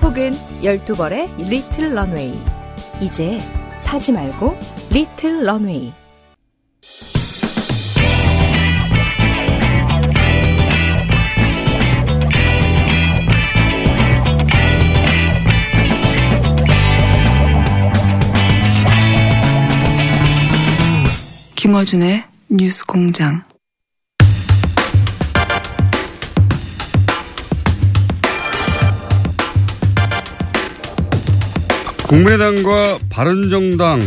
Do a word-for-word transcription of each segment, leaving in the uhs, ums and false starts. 혹은 열두 벌의 리틀 런웨이. 이제 사지 말고 리틀 런웨이. 김어준의 뉴스공장. 국민의당과 바른정당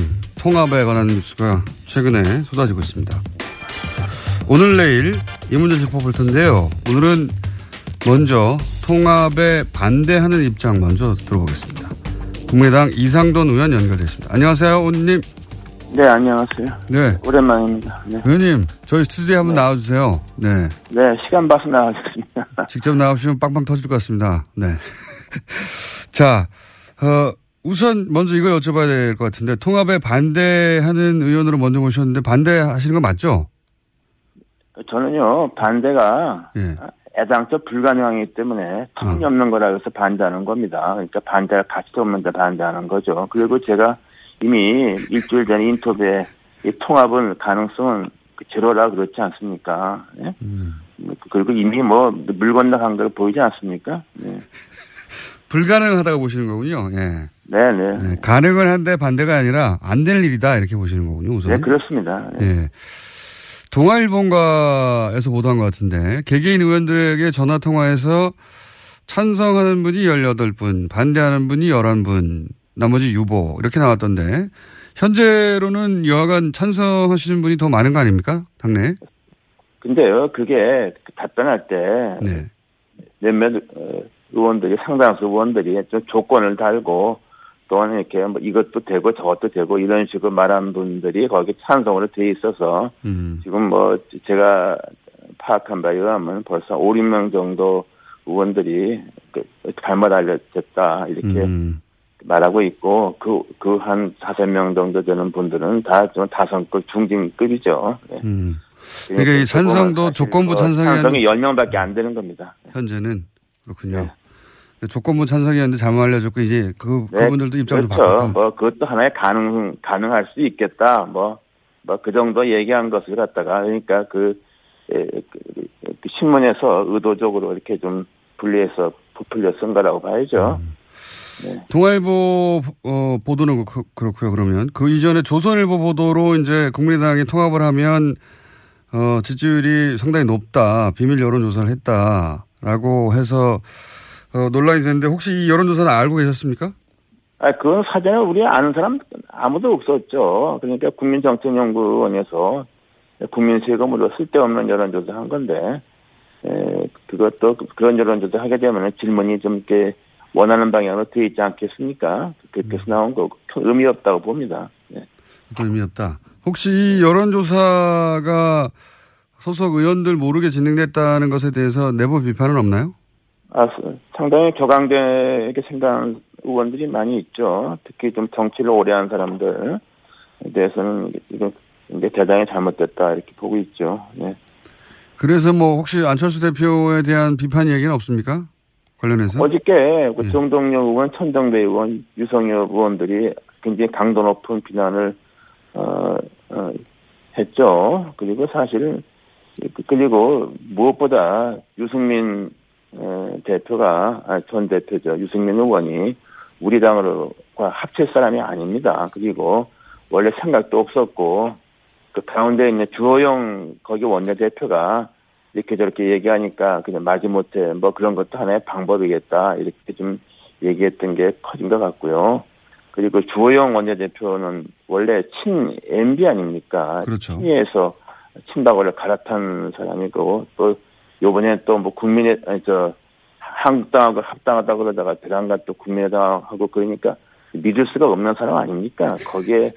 통합에 관한 뉴스가 최근에 쏟아지고 있습니다. 오늘 내일 이 문제 짚어볼 텐데요. 오늘은 먼저 통합에 반대하는 입장 먼저 들어보겠습니다. 국민의당 이상돈 의원 연결돼 있습니다. 안녕하세요, 의원님. 네, 안녕하세요. 네, 오랜만입니다. 네. 의원님, 저희 스튜디오에 한번 네. 나와주세요. 네. 네, 시간 봐서 나와주겠습니다. 직접 나오시면 빵빵 터질 것 같습니다. 네. 자, 어. 우선 먼저 이걸 여쭤봐야 될 것 같은데, 통합에 반대하는 의원으로 먼저 모셨는데 반대하시는 거 맞죠? 저는요, 반대가 예. 애당초 불가능하기 때문에 턱이 아. 없는 거라 해서 반대하는 겁니다. 그러니까 반대할 가치도 없는데 반대하는 거죠. 그리고 제가 이미 일주일 전 인터뷰에 이 통합은 가능성은 제로라 그렇지 않습니까? 예? 음. 그리고 이미 뭐 물 건너간 걸 보이지 않습니까? 예. 불가능하다고 보시는 거군요. 예. 네네. 네, 가능은 한데 반대가 아니라 안 될 일이다 이렇게 보시는 거군요. 우선. 네, 그렇습니다. 네. 예. 동아일보에서 보도한 것 같은데, 개개인 의원들에게 전화 통화해서 찬성하는 분이 열여덟 분, 반대하는 분이 열한 분, 나머지 유보 이렇게 나왔던데, 현재로는 여하간 찬성하시는 분이 더 많은 거 아닙니까? 당내. 근데요, 그게 답변할 때 네. 몇몇 의원들이, 상당수 의원들이 좀 조건을 달고, 또는 이렇게 뭐 이것도 되고 저것도 되고 이런 식으로 말한 분들이 거기 찬성으로 돼 있어서 음. 지금 뭐 제가 파악한 바에 의하면 벌써 오륙 명 정도 의원들이 잘못 알려졌다 이렇게 음. 말하고 있고, 그, 그 한 다섯 명 정도 되는 분들은 다 좀 다선급 중진급이죠. 네. 음. 그러니까 이 찬성도 조건부 찬성이 찬성이 열 명밖에 안 되는 겁니다. 현재는. 그렇군요. 네. 조건부 찬성이었는데 잘못 알려줬고, 이제 그, 네, 그분들도 입장을 그렇죠. 바꿨다. 뭐 그것도 하나의 가능, 가능할 수 있겠다. 뭐, 뭐 그 정도 얘기한 것을 갖다가, 그러니까 그, 에, 그, 그 신문에서 의도적으로 이렇게 좀 분리해서 부풀려 쓴 거라고 봐야죠. 음. 네. 동아일보 어, 보도는 그, 그렇고요. 그러면 그 이전에 조선일보 보도로 이제 국민의당이 통합을 하면 어, 지지율이 상당히 높다, 비밀 여론조사를 했다라고 해서 어, 논란이 됐는데, 혹시 이 여론조사는 알고 계셨습니까? 아, 그건 사전에 우리 아는 사람 아무도 없었죠. 그러니까 국민정책연구원에서 국민 세금으로 쓸데없는 여론조사 한 건데, 에, 그것도 그런 여론조사 하게 되면 질문이 좀 이렇게 원하는 방향으로 돼 있지 않겠습니까? 그렇게 해서 나온 거 의미 없다고 봅니다. 네. 의미 없다. 혹시 이 여론조사가 소속 의원들 모르게 진행됐다는 것에 대해서 내부 비판은 없나요? 아, 상당히 격앙되게 생각하는 의원들이 많이 있죠. 특히 좀 정치를 오래 한 사람들에 대해서는 이건 대단히 잘못됐다 이렇게 보고 있죠. 네. 그래서 뭐 혹시 안철수 대표에 대한 비판 얘기는 없습니까? 관련해서? 어저께 네. 정동영 의원, 천정배 의원, 유성엽 의원들이 굉장히 강도 높은 비난을 어, 어, 했죠. 그리고 사실 그리고 무엇보다 유승민 대표가, 아니, 전 대표죠. 유승민 의원이 우리 당으로 합칠 사람이 아닙니다. 그리고 원래 생각도 없었고, 그 가운데 있는 주호영 거기 원내대표가 이렇게 저렇게 얘기하니까 그냥 마지못해 뭐 그런 것도 하나의 방법이겠다 이렇게 좀 얘기했던 게 커진 것 같고요. 그리고 주호영 원내대표는 원래 친 엠비 아닙니까? 그렇죠. 친이에서 친박을 갈아탄 사람이고, 또 요번에 또 뭐 국민의, 아니, 저, 한국당하고 합당하다 그러다가 대란간 또 국민의당하고, 그러니까 믿을 수가 없는 사람 아닙니까? 거기에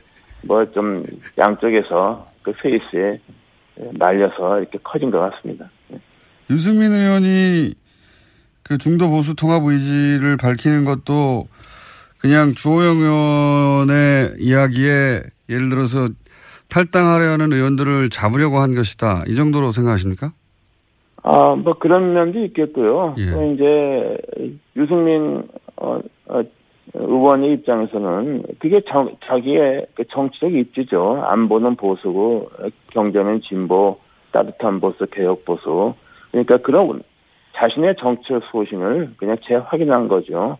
뭐 좀 양쪽에서 그 페이스에 말려서 이렇게 커진 것 같습니다. 유승민 의원이 그 중도 보수 통합 의지를 밝히는 것도 그냥 주호영 의원의 이야기에 예를 들어서 탈당하려는 의원들을 잡으려고 한 것이다. 이 정도로 생각하십니까? 아, 뭐 그런 면도 있겠고요. 예. 또 이제 유승민 어, 어, 의원의 입장에서는 그게 자, 자기의 정치적 입지죠. 안보는 보수고 경제는 진보, 따뜻한 보수, 개혁 보수. 그러니까 그런 자신의 정치적 소신을 그냥 재확인한 거죠.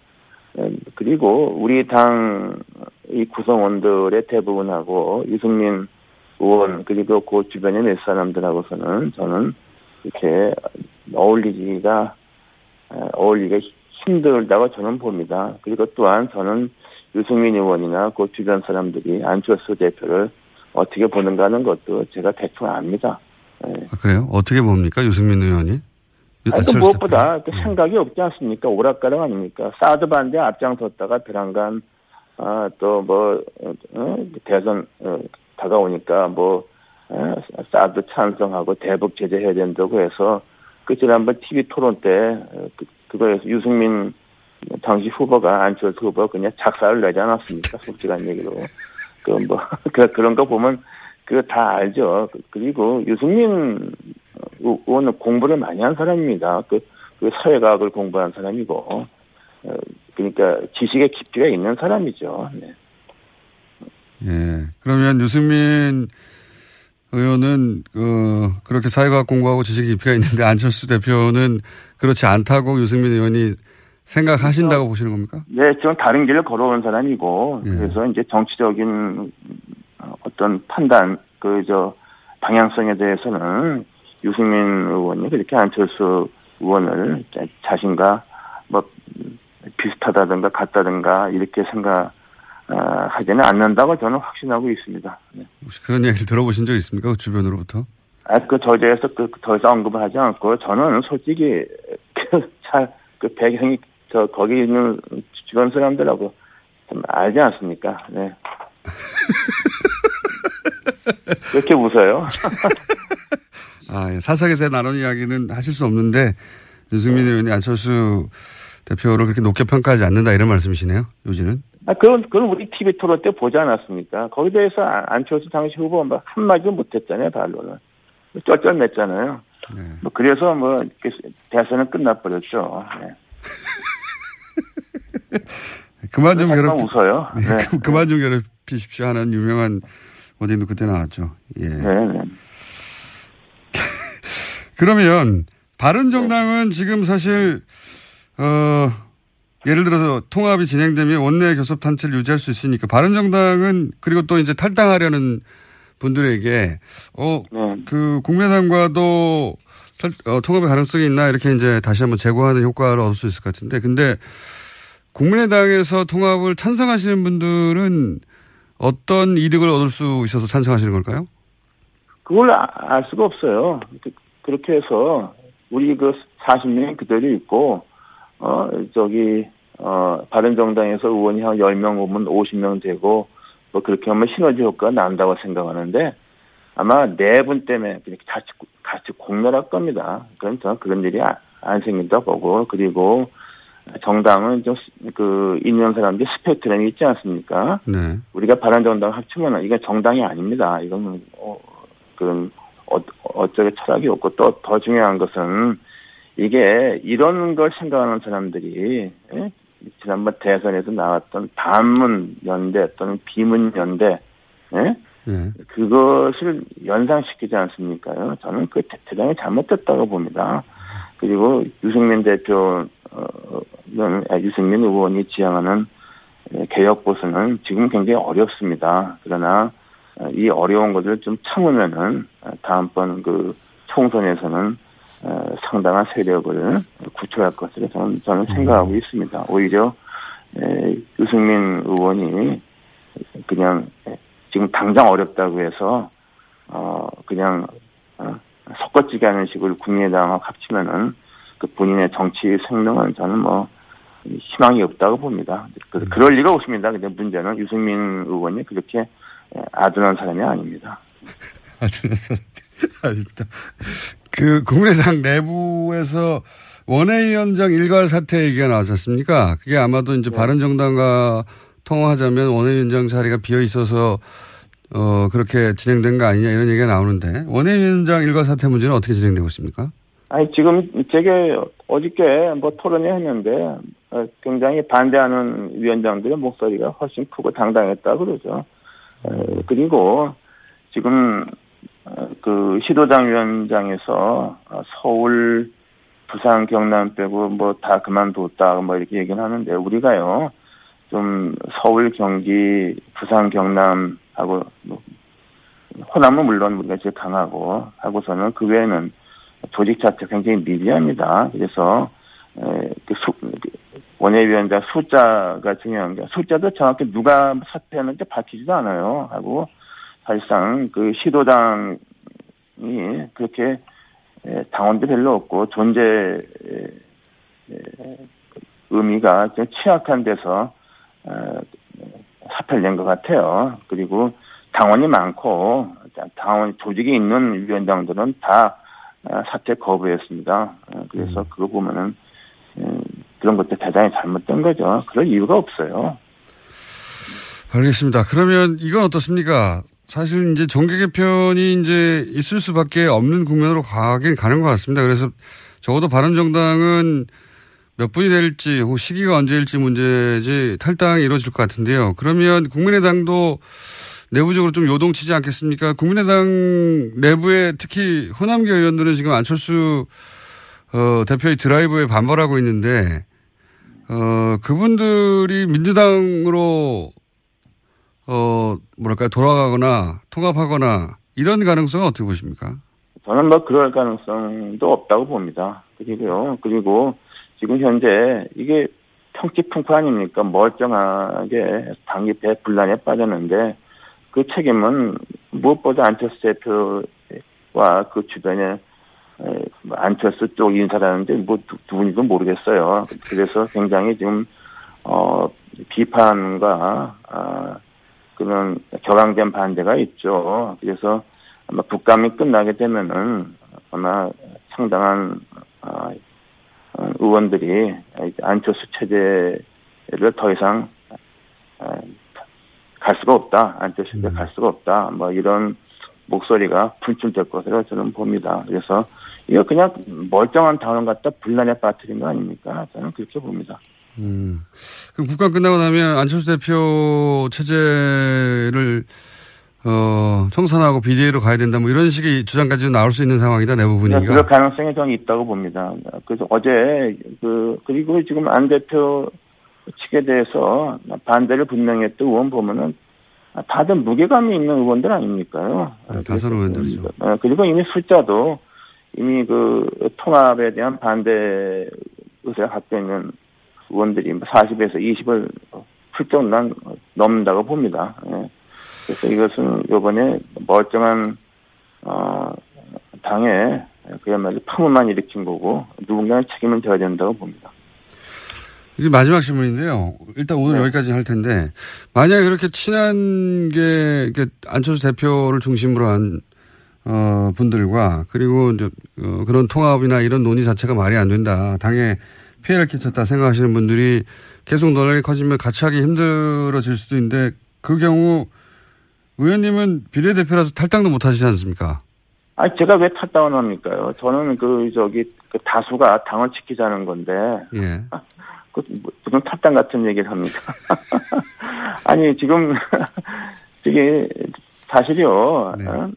그리고 우리 당 이 구성원들의 대부분하고 유승민 의원 그리고 그 주변의 몇 사람들하고서는 저는 이렇게 어울리기가 어울리기가 힘들다고 저는 봅니다. 그리고 또한 저는 유승민 의원이나 그 주변 사람들이 안철수 대표를 어떻게 보는가 하는 것도 제가 대충 압니다. 아, 그래요? 어떻게 봅니까? 유승민 의원이? 아니, 그 무엇보다 그 생각이 없지 않습니까? 오락가락 아닙니까? 사드 반대 앞장섰다가 베란간 아, 또 뭐 어, 대선 어, 다가오니까 뭐 어, 사드 찬성하고 대북 제재해야 된다고 해서 그 지난번 티비 토론 때 그, 그거에서 유승민 당시 후보가 안철수 후보가 그냥 작사를 내지 않았습니까? 솔직한 얘기로 그 뭐 그런 거 보면 그거 다 알죠. 그리고 유승민 의원은 공부를 많이 한 사람입니다. 그, 그 사회과학을 공부한 사람이고, 그러니까 지식의 깊이가 있는 사람이죠. 네. 예. 그러면 유승민 의원은 어, 그렇게 사회과학 공부하고 지식의 깊이가 있는데 안철수 대표는 그렇지 않다고 유승민 의원이 생각하신다고 그래서, 보시는 겁니까? 네, 지금 다른 길을 걸어온 사람이고, 예. 그래서 이제 정치적인 어떤 판단, 그, 저, 방향성에 대해서는 유승민 의원이 그렇게 안철수 의원을 자신과 뭐 비슷하다든가 같다든가 이렇게 생각하지는 않는다고 저는 확신하고 있습니다. 네. 혹시 그런 얘기를 들어보신 적 있습니까? 그 주변으로부터? 아, 그 저자에서 그 더 이상 언급을 하지 않고 저는 솔직히 그 잘 그 배경이 저 거기 있는 주변 사람들하고 좀 알지 않습니까? 네. 왜 이렇게 웃어요? 아, 예. 사석에서 나눈 이야기는 하실 수 없는데 유승민 네. 의원이 안철수 대표를 그렇게 높게 평가하지 않는다 이런 말씀이시네요. 요지는? 아, 그건 그건 우리 티비 토론 때 보지 않았습니까? 거기에 대해서 안철수 당시 후보 한 마디도 못했잖아요. 반론은 쩔쩔맸잖아요. 네. 뭐 그래서 뭐 대선은 끝나버렸죠. 네. 그만 좀 괴롭. 웃어요. 네. 네. 그만 좀 괴롭히십시오 하는 유명한 어디도 그때 나왔죠. 예. 네. 네. 그러면 바른정당은 지금 사실 어, 예를 들어서 통합이 진행되면 원내 교섭단체를 유지할 수 있으니까 바른정당은 그리고 또 이제 탈당하려는 분들에게 어, 네. 그 국민의당과도 탈, 어, 통합의 가능성이 있나 이렇게 이제 다시 한번 재고하는 효과를 얻을 수 있을 것 같은데 근데 국민의당에서 통합을 찬성하시는 분들은 어떤 이득을 얻을 수 있어서 찬성하시는 걸까요? 그걸 알 수가 없어요. 그렇게 해서 우리 그 사십 명이 그대로 있고 어 저기 어 바른정당에서 의원이 한 열 명 오면 오십 명 되고 뭐 그렇게 하면 시너지 효과가 난다고 생각하는데 아마 네 분 때문에 같이 같이 공멸할 겁니다. 그럼 저는 그런 일이 안 생긴다고 보고 그리고 정당은 좀 그 있는 사람들이 스펙트럼이 있지 않습니까? 네. 우리가 바른정당 합치면 이건 정당이 아닙니다. 이건 어, 그런 어, 어쩌게 철학이 없고 또 더 중요한 것은 이게 이런 걸 생각하는 사람들이 예? 지난번 대선에서 나왔던 반문 연대 또는 비문 연대 예? 네. 그것을 연상시키지 않습니까요? 저는 그 대단히 잘못됐다고 봅니다. 그리고 유승민 대표 유승민 의원이 지향하는 개혁 보수는 지금 굉장히 어렵습니다. 그러나 이 어려운 것을 좀 참으면은 다음번 그 총선에서는 상당한 세력을 구축할 것을 저는, 저는 생각하고 있습니다. 오히려 유승민 의원이 그냥 지금 당장 어렵다고 해서 그냥 섞어지게 하는 식으로 국민의당하고 합치면은 그 본인의 정치 생명은 저는 뭐 희망이 없다고 봅니다. 그래서 그럴 리가 없습니다. 근데 문제는 유승민 의원이 그렇게 아둔한 사람이 아닙니다. 아둔한 사람이 아닙니다. 그 국민의당 내부에서 원외위원장 일괄 사퇴 얘기가 나왔지 않습니까? 그게 아마도 이제 네. 바른정당과 통화하자면 원외위원장 자리가 비어 있어서 어 그렇게 진행된 거 아니냐 이런 얘기가 나오는데 원외위원장 일괄 사퇴 문제는 어떻게 진행되고 있습니까? 아니 지금 제게 어저께 뭐 토론회 했는데 굉장히 반대하는 위원장들의 목소리가 훨씬 크고 당당했다 그러죠. 그리고 지금 그 시도당 위원장에서 서울, 부산, 경남 빼고 뭐 다 그만뒀다 뭐 이렇게 얘기는 하는데 우리가요 좀 서울, 경기, 부산, 경남하고 뭐 호남은 물론 우리가 제일 강하고 하고서는 그 외에는 조직 자체 굉장히 미비합니다. 그래서 원외위원장 숫자가 중요한 게 숫자도 정확히 누가 사퇴했는지 밝히지도 않아요. 하고 사실상 그 시도당이 그렇게 당원도 별로 없고 존재 의미가 좀 취약한 데서 사표를 낸 것 같아요. 그리고 당원이 많고 당원 조직이 있는 위원장들은 다 사퇴 거부했습니다. 그래서 그거 보면은 그런 것도 대단히 잘못된 거죠. 그럴 이유가 없어요. 알겠습니다. 그러면 이건 어떻습니까? 사실 이제 정계 개편이 이제 있을 수밖에 없는 국면으로 가긴 가는 것 같습니다. 그래서 적어도 바른정당은 몇 분이 될지, 혹은 시기가 언제일지 문제지 탈당이 이루어질 것 같은데요. 그러면 국민의당도 내부적으로 좀 요동치지 않겠습니까? 국민의당 내부에 특히 호남계 의원들은 지금 안철수 어, 대표의 드라이브에 반발하고 있는데 어, 그분들이 민주당으로 어, 뭐랄까요, 돌아가거나 통합하거나 이런 가능성은 어떻게 보십니까? 저는 뭐 그럴 가능성도 없다고 봅니다. 그리고요, 그리고 지금 현재 이게 평지풍파 아닙니까? 멀쩡하게 당이 대분란에 빠졌는데 그 책임은 무엇보다 안철수 대표와 그 주변에 안철수 쪽 인사라는데 뭐 누군지도 모르겠어요. 그래서 굉장히 지금 어, 비판과 아, 그런 격앙된 반대가 있죠. 그래서 아마 국감이 끝나게 되면은 아마 상당한 아, 의원들이 안철수 체제를 더 이상 아, 갈 수가 없다. 안철수 때 갈 수가 없다. 뭐 이런 목소리가 분출될 것이라 저는 봅니다. 그래서 이거 그냥 멀쩡한 당원 갖다 분란에 빠뜨린 거 아닙니까? 저는 그렇게 봅니다. 음. 그럼 국감 끝나고 나면 안철수 대표 체제를 어, 청산하고 비대위로 가야 된다. 뭐 이런 식의 주장까지 나올 수 있는 상황이다. 내 부분이니까. 그럴 가능성이 저는 있다고 봅니다. 그래서 어제 그 그리고 지금 안 대표 측에 대해서 반대를 분명히 했던 의원 보면은 다들 무게감이 있는 의원들 아닙니까요? 네, 다선 의원들이죠. 그리고 이미 숫자도 이미 그 통합에 대한 반대 의사가 갖고 있는 의원들이 사십에서 이십을 훌쩍 난 넘는다고 봅니다. 그래서 이것은 이번에 멀쩡한 어, 당에 그야말로 파문만 일으킨 거고 누군가는 책임을 져야 된다고 봅니다. 이게 마지막 질문인데요. 일단 오늘 네. 여기까지 할 텐데 만약에 그렇게 친한 게 안철수 대표를 중심으로 한 어, 분들과 그리고 이제 어, 그런 통합이나 이런 논의 자체가 말이 안 된다. 당에 피해를 끼쳤다 생각하시는 분들이 계속 논란이 커지면 같이 하기 힘들어질 수도 있는데 그 경우 의원님은 비례대표라서 탈당도 못 하시지 않습니까? 아니, 제가 왜 탈당을 합니까요? 저는 그 저기 그 다수가 당을 지키자는 건데. 예. 그, 무슨 탑당 같은 얘기를 합니다. 아니, 지금, 이게, 사실이요. 네. 어?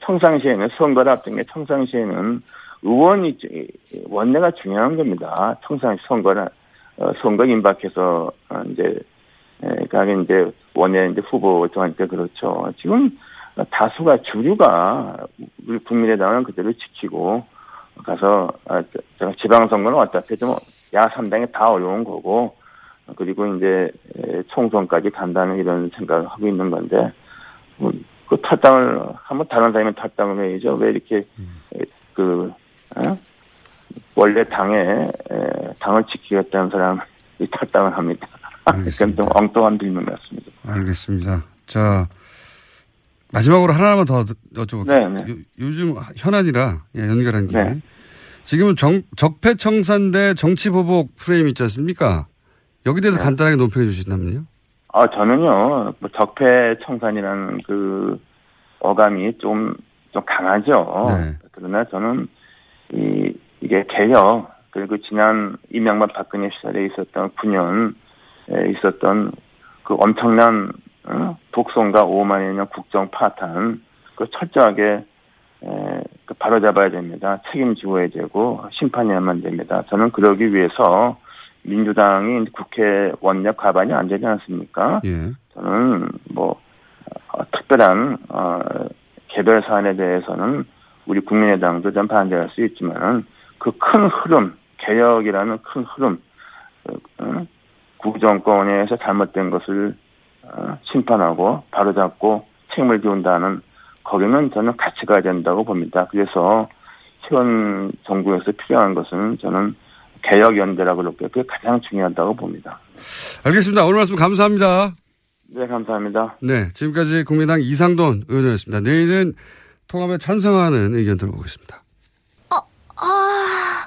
평상시에는, 선거를 앞둔 게 평상시에는 의원이, 원내가 중요한 겁니다. 평상시 선거를, 어, 선거 임박해서, 어, 이제, 가게 이제, 원내 이제 후보 정하니까 그렇죠. 지금 다수가, 주류가, 우리 국민의당은 그대로 지키고, 가서, 아, 제가 지방선거는 어차피 좀, 야삼 당이 다 어려운 거고, 그리고 이제 총선까지 간다는 이런 생각을 하고 있는 건데, 그 탈당을 하면 다른 사람이 탈당을 해야죠. 왜 이렇게 그 어? 원래 당에 당을 지키겠다는 사람이 탈당을 합니다. 알겠습니다. 그건 좀 엉뚱한 질문이었습니다. 알겠습니다. 자, 마지막으로 하나만 더 여쭤볼게요. 네, 네. 요즘 현안이라 연결한 김에. 네. 지금은 정, 적폐청산 대 정치보복 프레임 있지 않습니까? 여기 대해서 네. 간단하게 논평해 주신다면요? 아, 저는요, 뭐 적폐청산이라는 그 어감이 좀, 좀 강하죠. 네. 그러나 저는 이, 이게 개혁, 그리고 지난 이명박 박근혜 시절에 있었던 구 년, 있었던 그 엄청난 어? 독선과 오만여 년 국정 파탄, 그 철저하게 에, 그 바로잡아야 됩니다. 책임지고야 되고 심판해야만 됩니다. 저는 그러기 위해서 민주당이 국회 원내 과반이 안 되지 않습니까? 예. 저는 뭐 어, 특별한 어, 개별 사안에 대해서는 우리 국민의당도 좀 반대할 수 있지만 그 큰 흐름, 개혁이라는 큰 흐름, 어? 구정권에서 잘못된 것을 심판하고 바로잡고 책임을 지운다는 거기는 저는 같이 가야 된다고 봅니다. 그래서 현 정부에서 필요한 것은 저는 개혁연대라고 그렇게 그게 가장 중요하다고 봅니다. 알겠습니다. 오늘 말씀 감사합니다. 네, 감사합니다. 네, 지금까지 국민의당 이상돈 의원이었습니다. 내일은 통합에 찬성하는 의견 들어보겠습니다. 아, 아,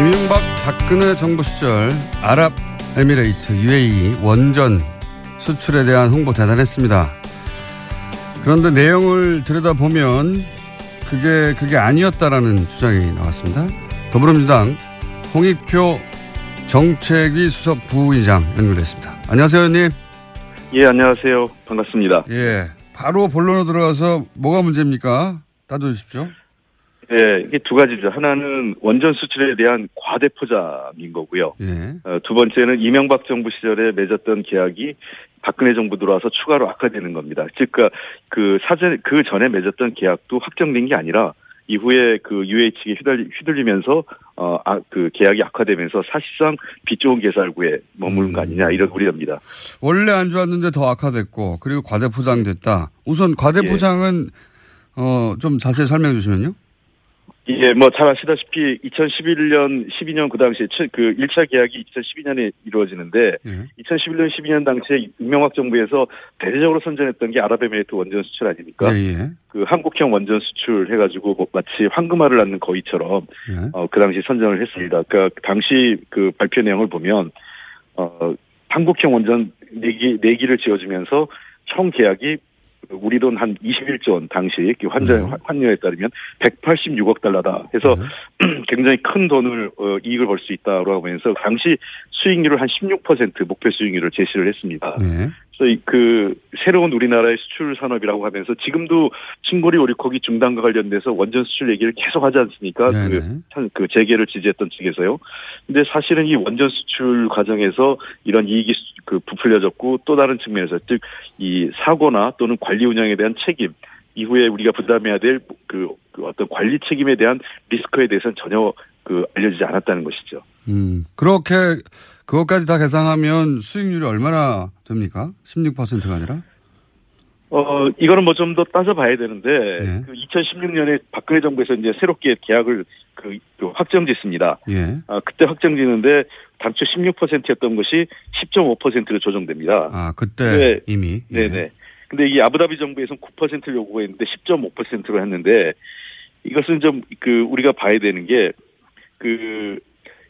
이명박 박근혜 정부 시절 아랍에미레이트 유에이이 원전 수출에 대한 홍보 대단했습니다. 그런데 내용을 들여다보면 그게 그게 아니었다라는 주장이 나왔습니다. 더불어민주당 홍익표 정책위 수석 부의장 연결됐습니다. 안녕하세요, 의원님. 예, 안녕하세요. 반갑습니다. 예, 바로 본론으로 들어가서 뭐가 문제입니까? 따져주십시오. 네, 이게 두 가지죠. 하나는 원전 수출에 대한 과대포장인 거고요. 네. 어, 두 번째는 이명박 정부 시절에 맺었던 계약이 박근혜 정부 들어와서 추가로 악화되는 겁니다. 즉, 그 사전, 그 전에 맺었던 계약도 확정된 게 아니라 이후에 그 유에이 측에 휘둘리, 휘둘리면서 어, 아, 그 계약이 악화되면서 사실상 빚 좋은 개살구에 머무른 거 아니냐, 이런 우려입니다. 원래 안 좋았는데 더 악화됐고, 그리고 과대포장됐다. 우선 과대포장은 예. 어, 좀 자세히 설명해 주시면요. 예, 뭐, 잘 아시다시피, 이천십일 년, 십이 년 그 당시에, 그 일 차 계약이 이천십이 년에 이루어지는데, 네. 이천십일 년, 십이 년 당시에 이명박 정부에서 대대적으로 선전했던 게 아랍에미레이트 원전 수출 아닙니까? 네, 예. 그 한국형 원전 수출 해가지고, 뭐 마치 황금알을 낳는 거위처럼, 네. 어, 그 당시 선전을 했습니다. 그러니까, 당시 그 발표 내용을 보면, 어, 한국형 원전 네 기, 네 기를 지어주면서 총 계약이 우리 돈 한 이십일조 원 당시 환전, 환율에 따르면 백팔십육억 달러다 해서 네. 굉장히 큰 돈을 어, 이익을 벌 수 있다고 하면서 당시 수익률을 한 십육 퍼센트 목표 수익률을 제시를 했습니다. 네. 그래서 이, 그 새로운 우리나라의 수출 산업이라고 하면서 지금도 신고리 오리코기 중단과 관련돼서 원전 수출 얘기를 계속 하지 않습니까? 네. 그, 그 재개를 지지했던 측에서요. 근데 사실은 이 원전 수출 과정에서 이런 이익이 그 부풀려졌고 또 다른 측면에서 즉 이 사고나 또는 관리 운영에 대한 책임, 이후에 우리가 부담해야 될 그, 그 어떤 관리 책임에 대한 리스크에 대해서는 전혀 그 알려지지 않았다는 것이죠. 음, 그렇게 그것까지 다 계산하면 수익률이 얼마나 됩니까? 십육 퍼센트가 아니라? 어, 이거는 뭐 좀 더 따져봐야 되는데, 예. 그 이천십육 년에 박근혜 정부에서 이제 새롭게 계약을 그, 그 확정 짓습니다. 예. 아, 그때 확정 짓는데, 당초 십육 퍼센트였던 것이 십 점 오 퍼센트로 조정됩니다. 아, 그때 네. 이미? 예. 네네. 근데 이 아부다비 정부에서는 구 퍼센트를 요구했는데 십 점 오 퍼센트로 했는데, 이것은 좀 그 우리가 봐야 되는 게 그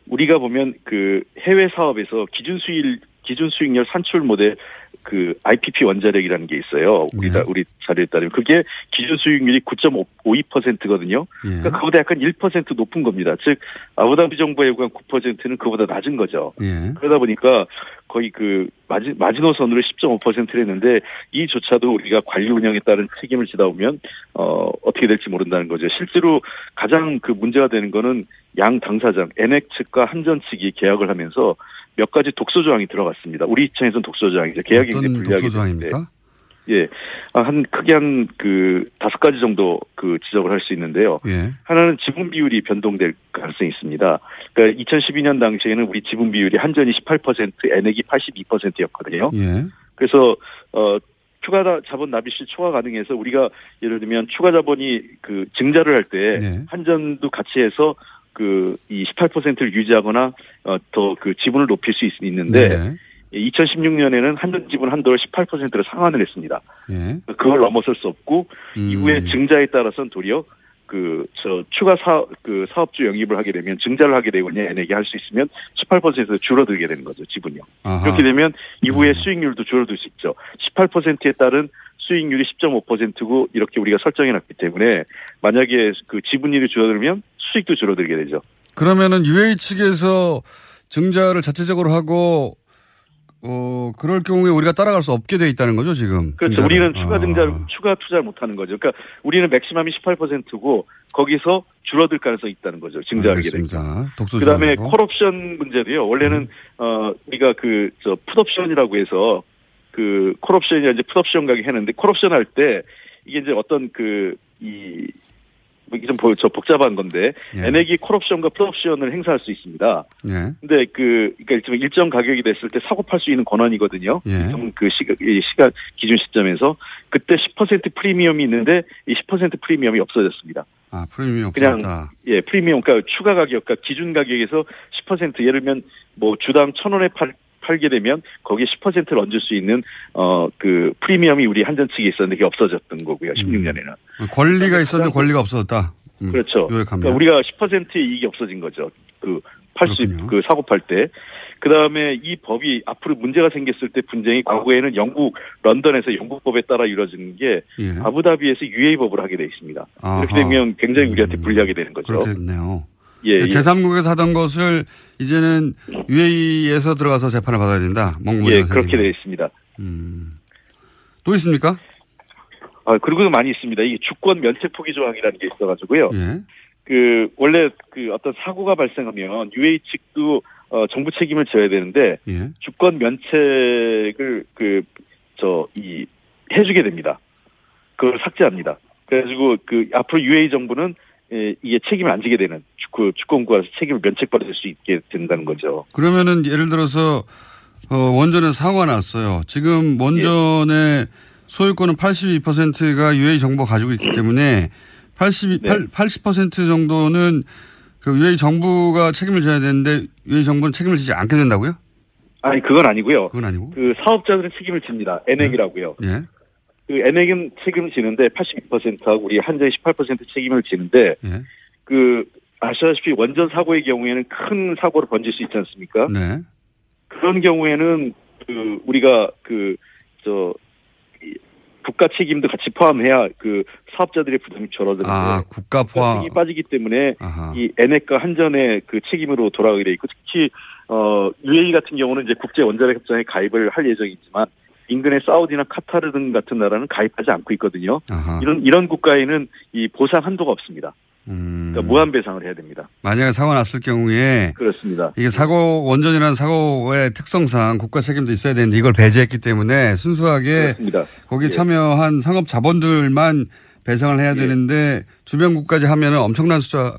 우리가 보면 그 해외 사업에서 기준 수익 기준 수익률 산출 모델 그 아이피피 원자력이라는 게 있어요. 우리 다 네. 우리 자료에 따르면 그게 기준 수익률이 구 점 오이 퍼센트거든요. 네. 그러니까 그보다 약간 일 퍼센트 높은 겁니다. 즉 아부다비 정부에 요구한 구 퍼센트는 그보다 낮은 거죠. 네. 그러다 보니까 거의 그 마지, 마지노선으로 십 점 오 퍼센트를 했는데 이조차도 우리가 관리 운영에 따른 책임을 지다 보면 어, 어떻게 될지 모른다는 거죠. 실제로 가장 그 문제가 되는 거는 양 당사장 엔액 측과 한전 측이 계약을 하면서 몇 가지 독소 조항이 들어갔습니다. 우리 입장에서는 독소 조항이죠. 계약이 이제 불리하게 되는데, 예, 한 크게 한 그 다섯 가지 정도 그 지적을 할 수 있는데요. 예. 하나는 지분 비율이 변동될 가능성이 있습니다. 그러니까 이천십이 년 당시에는 우리 지분 비율이 한전이 십팔 퍼센트, 엔액이 팔십이 퍼센트였거든요. 예. 그래서 어. 추가 자본 납입 시 초과 가능해서 우리가 예를 들면 추가 자본이 그 증자를 할 때 네. 한전도 같이 해서 그 이 십팔 퍼센트를 유지하거나 어 더 그 지분을 높일 수 있, 있는데 네. 이천십육 년에는 한전 지분 한도를 십팔 퍼센트로 상한을 했습니다. 네. 그걸 넘어설 수 없고 음. 이후에 증자에 따라서는 도리어 그 저 추가 사 그 사업주 영입을 하게 되면 증자를 하게 되거나 엔액이 할 수 있으면 십팔 퍼센트에서 줄어들게 되는 거죠 지분이요. 아하. 그렇게 되면 이후에 네. 수익률도 줄어들 수 있죠. 십팔 퍼센트에 따른 수익률이 십 점 오 퍼센트고 이렇게 우리가 설정해놨기 때문에 만약에 그 지분율이 줄어들면 수익도 줄어들게 되죠. 그러면은 유에이 측에서 증자를 자체적으로 하고. 어 그럴 경우에 우리가 따라갈 수 없게 돼 있다는 거죠 지금. 그렇죠. 진짜로. 우리는 추가 증자, 아. 추가 투자를 못 하는 거죠. 그러니까 우리는 맥시멈이 십팔 퍼센트고 거기서 줄어들 가능성이 있다는 거죠. 증자하게 됩니다. 그다음에 콜옵션 문제도요. 원래는 음. 어 우리가 그 저 풋옵션이라고 해서 그 콜옵션이나 이제 풋옵션 가게 했는데 콜옵션 할 때 이게 이제 어떤 그 이 이게 좀 저 복잡한 건데 예. 엔액이 콜옵션과 풋옵션을 행사할 수 있습니다. 그런데 예. 그 그러니까 일정 가격이 됐을 때 사고 팔 수 있는 권한이거든요. 예. 일정 그 시가, 시가 기준 시점에서 그때 십 퍼센트 프리미엄이 있는데 이 십 퍼센트 프리미엄이 없어졌습니다. 아 프리미엄 그냥 없었다. 예 프리미엄 그러니까 추가 가격과 기준 가격에서 십 퍼센트 예를 들면 뭐 주당 천 원에 팔 팔게 되면 거기에 십 퍼센트를 얹을 수 있는 어 그 프리미엄이 우리 한전 측에 있었는데 그게 없어졌던 거고요. 십육 년에는. 음. 권리가 있었는데 권리가 없어졌다. 음. 그렇죠. 그러니까 우리가 십 퍼센트의 이익이 없어진 거죠. 그 팔 수 그 사고 팔 때. 그다음에 이 법이 앞으로 문제가 생겼을 때 분쟁이 과거에는 영국 런던에서 영국법에 따라 이루어지는 게 예. 아부다비에서 유에이 법을 하게 돼 있습니다. 아하. 이렇게 되면 굉장히 우리한테 불리하게 되는 거죠. 그렇겠네요. 예, 제삼국에서 하던 것을 이제는 유에이에서 들어가서 재판을 받아야 된다. 예, 그렇게 되어 있습니다. 음. 또 있습니까? 아, 그리고 많이 있습니다. 이게 주권 면책 포기 조항이라는 게 있어가지고요. 예. 그, 원래 그 어떤 사고가 발생하면 유에이 측도 어, 정부 책임을 져야 되는데, 예. 주권 면책을 그, 저, 이, 해주게 됩니다. 그걸 삭제합니다. 그래가지고 그, 앞으로 유에이 정부는 예, 이게 책임을 안 지게 되는 그 주권국가에서 책임을 면책받을 수 있게 된다는 거죠. 그러면은 예를 들어서 어, 원전에 사고가 났어요. 지금 원전의 예. 소유권은 팔십이 퍼센트가 유에이 정부가 가지고 있기 때문에 팔십, 네. 팔십 퍼센트 정도는 그 유에이 정부가 책임을 져야 되는데 유에이 정부는 책임을 지지 않게 된다고요? 아니 그건 아니고요. 그건 아니고 그 사업자들은 책임을 집니다. 엔액이라고요. 예. 예. 그 엔액은 책임을 지는데 팔십이 퍼센트하고 우리 한전이 십팔 퍼센트 책임을 지는데 네. 그 아시다시피 원전 사고의 경우에는 큰 사고를 번질 수 있지 않습니까? 네. 그런 경우에는 그 우리가 그 저 국가 책임도 같이 포함해야 그 사업자들의 부담이 줄어드는데 아, 국가 포함이 빠지기 때문에 아하. 이 엔액과 한전의 그 책임으로 돌아가게 돼 있고 특히 어 유에이 같은 경우는 이제 국제 원자력 협정에 가입을 할 예정이지만. 인근의 사우디나 카타르 등 같은 나라는 가입하지 않고 있거든요. 아하. 이런 이런 국가에는 이 보상 한도가 없습니다. 음. 그러니까 무한 배상을 해야 됩니다. 만약에 사고 났을 경우에 그렇습니다. 이게 사고 원전이라는 사고의 특성상 국가 책임도 있어야 되는데 이걸 배제했기 때문에 순수하게 그렇습니다. 거기 예. 참여한 상업 자본들만 배상을 해야 예. 되는데 주변국까지 하면은 엄청난 숫자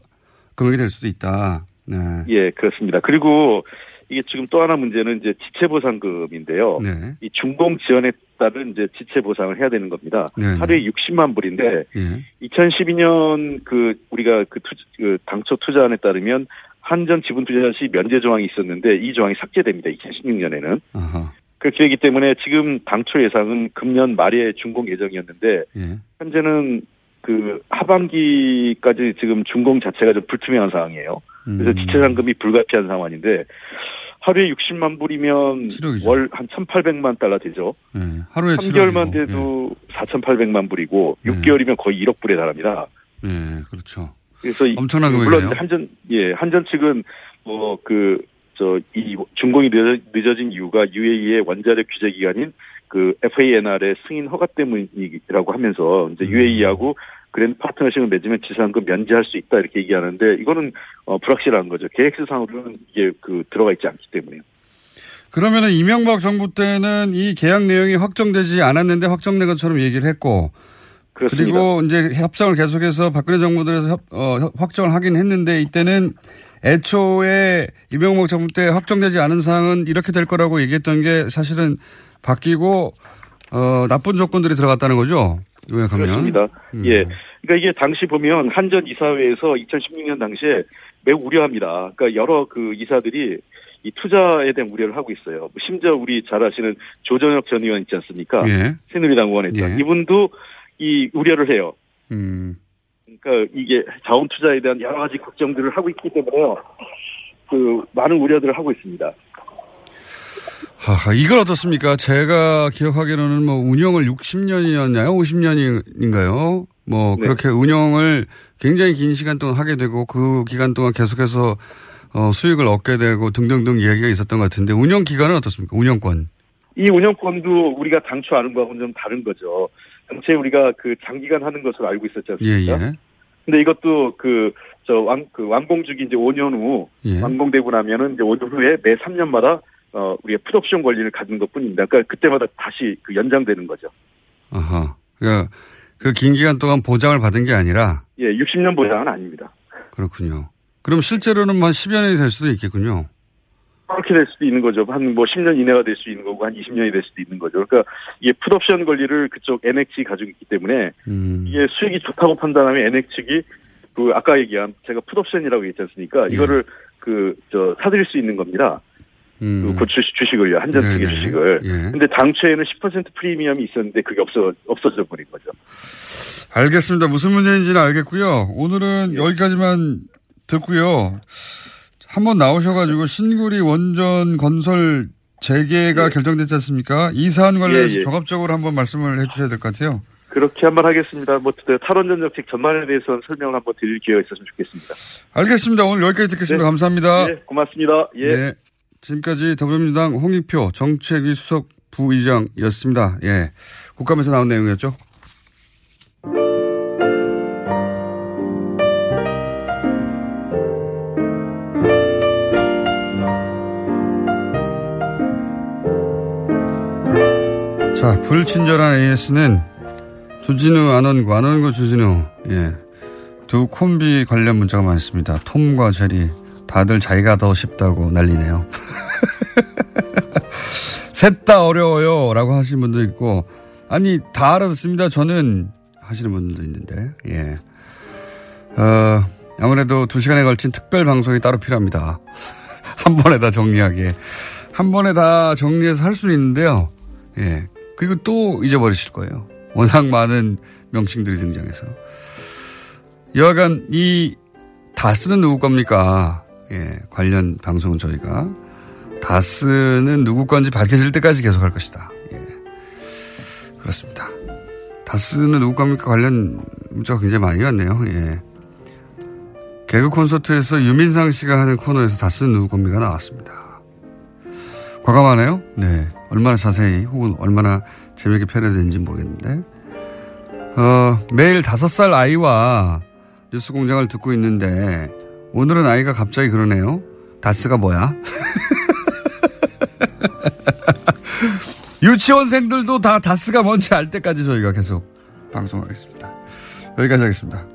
금액이 될 수도 있다. 네. 예, 그렇습니다. 그리고 이게 지금 또 하나 문제는 이제 지체보상금인데요. 네. 이 준공 지원에 따른 이제 지체보상을 해야 되는 겁니다. 네네. 하루에 육십만 불인데, 네. 이천십이 년 그, 우리가 그, 투, 그 당초 투자안에 따르면 한전 지분 투자 시 면제 조항이 있었는데 이 조항이 삭제됩니다. 이천십육 년에는. 아하. 그렇게 되기 때문에 지금 당초 예상은 금년 말에 준공 예정이었는데, 네. 현재는 그 하반기까지 지금 준공 자체가 좀 불투명한 상황이에요. 그래서 지체 잔금이 불가피한 상황인데 하루에 육십만 불이면 월 한 천팔백만 달러 되죠. 네, 하루에 삼 개월만 돼도 네. 사천팔백만 불이고 네. 육 개월이면 거의 일억 불에 달합니다. 네, 그렇죠. 그래서 엄청난 금액이에요. 물론 한전 예, 한전 측은 뭐 그 저 이 준공이 늦어진 이유가 유에이의 원자력 규제 기관인 그 에프에이엔알의 승인 허가 때문이라고 하면서 이제 유에이하고 그랜드 파트너십을 맺으면 지상금 면제할 수 있다 이렇게 얘기하는데 이거는 어 불확실한 거죠. 계획서상으로는 이게 그 들어가 있지 않기 때문에요. 그러면은 이명박 정부 때는 이 계약 내용이 확정되지 않았는데 확정된 것처럼 얘기를 했고 그렇습니다. 그리고 이제 협상을 계속해서 박근혜 정부들에서 협, 어, 확정을 하긴 했는데 이때는 애초에 이명박 정부 때 확정되지 않은 사항은 이렇게 될 거라고 얘기했던 게 사실은 바뀌고 어 나쁜 조건들이 들어갔다는 거죠. 요약하면. 그렇습니다. 음. 예. 그러니까 이게 당시 보면 한전 이사회에서 이천십육 년 당시에 매우 우려합니다. 그러니까 여러 그 이사들이 이 투자에 대한 우려를 하고 있어요. 심지어 우리 잘 아시는 조정혁 전 의원 있지 않습니까? 예. 새누리당 의원이죠. 예. 이분도 이 우려를 해요. 음. 그러니까 이게 자원 투자에 대한 여러 가지 걱정들을 하고 있기 때문에 그 많은 우려들을 하고 있습니다. 하하, 이건 어떻습니까? 제가 기억하기로는 뭐 운영을 육십 년이었나요? 오십 년인가요? 뭐 네. 그렇게 운영을 굉장히 긴 시간 동안 하게 되고 그 기간 동안 계속해서 어, 수익을 얻게 되고 등등등 이야기가 있었던 것 같은데 운영 기간은 어떻습니까? 운영권. 이 운영권도 우리가 당초 아는 거하고는 좀 다른 거죠. 당초에 우리가 그 장기간 하는 것으로 알고 있었지 않습니까? 예, 예. 근데 이것도 그, 저 완, 그 완공주기 이제 오 년 후, 예. 완공되고 나면은 이제 오 년 후에 매 삼 년마다 어, 우리의 풋옵션 권리를 갖는 것 뿐입니다. 그러니까 그때마다 다시 그 연장되는 거죠. 아하. 그러니까 그 긴 기간 동안 보장을 받은 게 아니라? 예, 육십 년 보장은 아닙니다. 그렇군요. 그럼 실제로는 한 십여 년이 될 수도 있겠군요. 그렇게 될 수도 있는 거죠. 한 뭐 십 년 이내가 될 수 있는 거고, 한 이십 년이 될 수도 있는 거죠. 그러니까 이게 풋옵션 권리를 그쪽 엔엑스 가지고 있기 때문에 음. 이게 수익이 좋다고 판단하면 엔엑스가 그 아까 얘기한 제가 풋옵션이라고 얘기했지 않습니까? 예. 이거를 그, 저, 사드릴 수 있는 겁니다. 음. 그 주식을요. 한전 측의 주식을. 예. 근데 당초에는 십 퍼센트 프리미엄이 있었는데 그게 없어, 없어져 버린 거죠. 알겠습니다. 무슨 문제인지는 알겠고요. 오늘은 예. 여기까지만 듣고요. 한번 나오셔가지고 신고리 원전 건설 재개가 예. 결정됐지 않습니까? 이 사안 관련해서 예, 예. 종합적으로 한번 말씀을 해주셔야 될 것 같아요. 그렇게 한번 하겠습니다. 뭐 탈원전 정책 전반에 대해서는 설명을 한번 드릴 기회가 있었으면 좋겠습니다. 알겠습니다. 오늘 여기까지 듣겠습니다. 네. 감사합니다. 예, 고맙습니다. 예. 네. 지금까지 더불어민주당 홍익표 정책위 수석 부의장이었습니다. 예, 국감에서 나온 내용이었죠. 자, 불친절한 에이에스는 주진우 안원구, 안원구 주진우. 예, 두 콤비 관련 문자가 많습니다. 톰과 제리. 다들 자기가 더 쉽다고 난리네요. 셋 다 어려워요 라고 하시는 분도 있고 아니 다 알아듣습니다 저는 하시는 분들도 있는데 예. 어, 아무래도 두 시간에 걸친 특별 방송이 따로 필요합니다. 한 번에 다 정리하게 한 번에 다 정리해서 할 수는 있는데요. 예. 그리고 또 잊어버리실 거예요. 워낙 많은 명칭들이 등장해서 여하간 이 다스는 누구 겁니까? 예, 관련 방송은 저희가 다스는 누구 건지 밝혀질 때까지 계속할 것이다. 예, 그렇습니다. 다스는 누구 겁니까? 관련 문자가 굉장히 많이 왔네요. 예, 개그 콘서트에서 유민상 씨가 하는 코너에서 다스는 누구 겁니까? 나왔습니다. 과감하네요. 네, 얼마나 자세히 혹은 얼마나 재미있게 편해졌는지 모르겠는데 어, 매일 다섯 살 아이와 뉴스공장을 듣고 있는데 오늘은 아이가 갑자기 그러네요. 다스가 뭐야? 유치원생들도 다 다스가 뭔지 알 때까지 저희가 계속 방송하겠습니다. 여기까지 하겠습니다.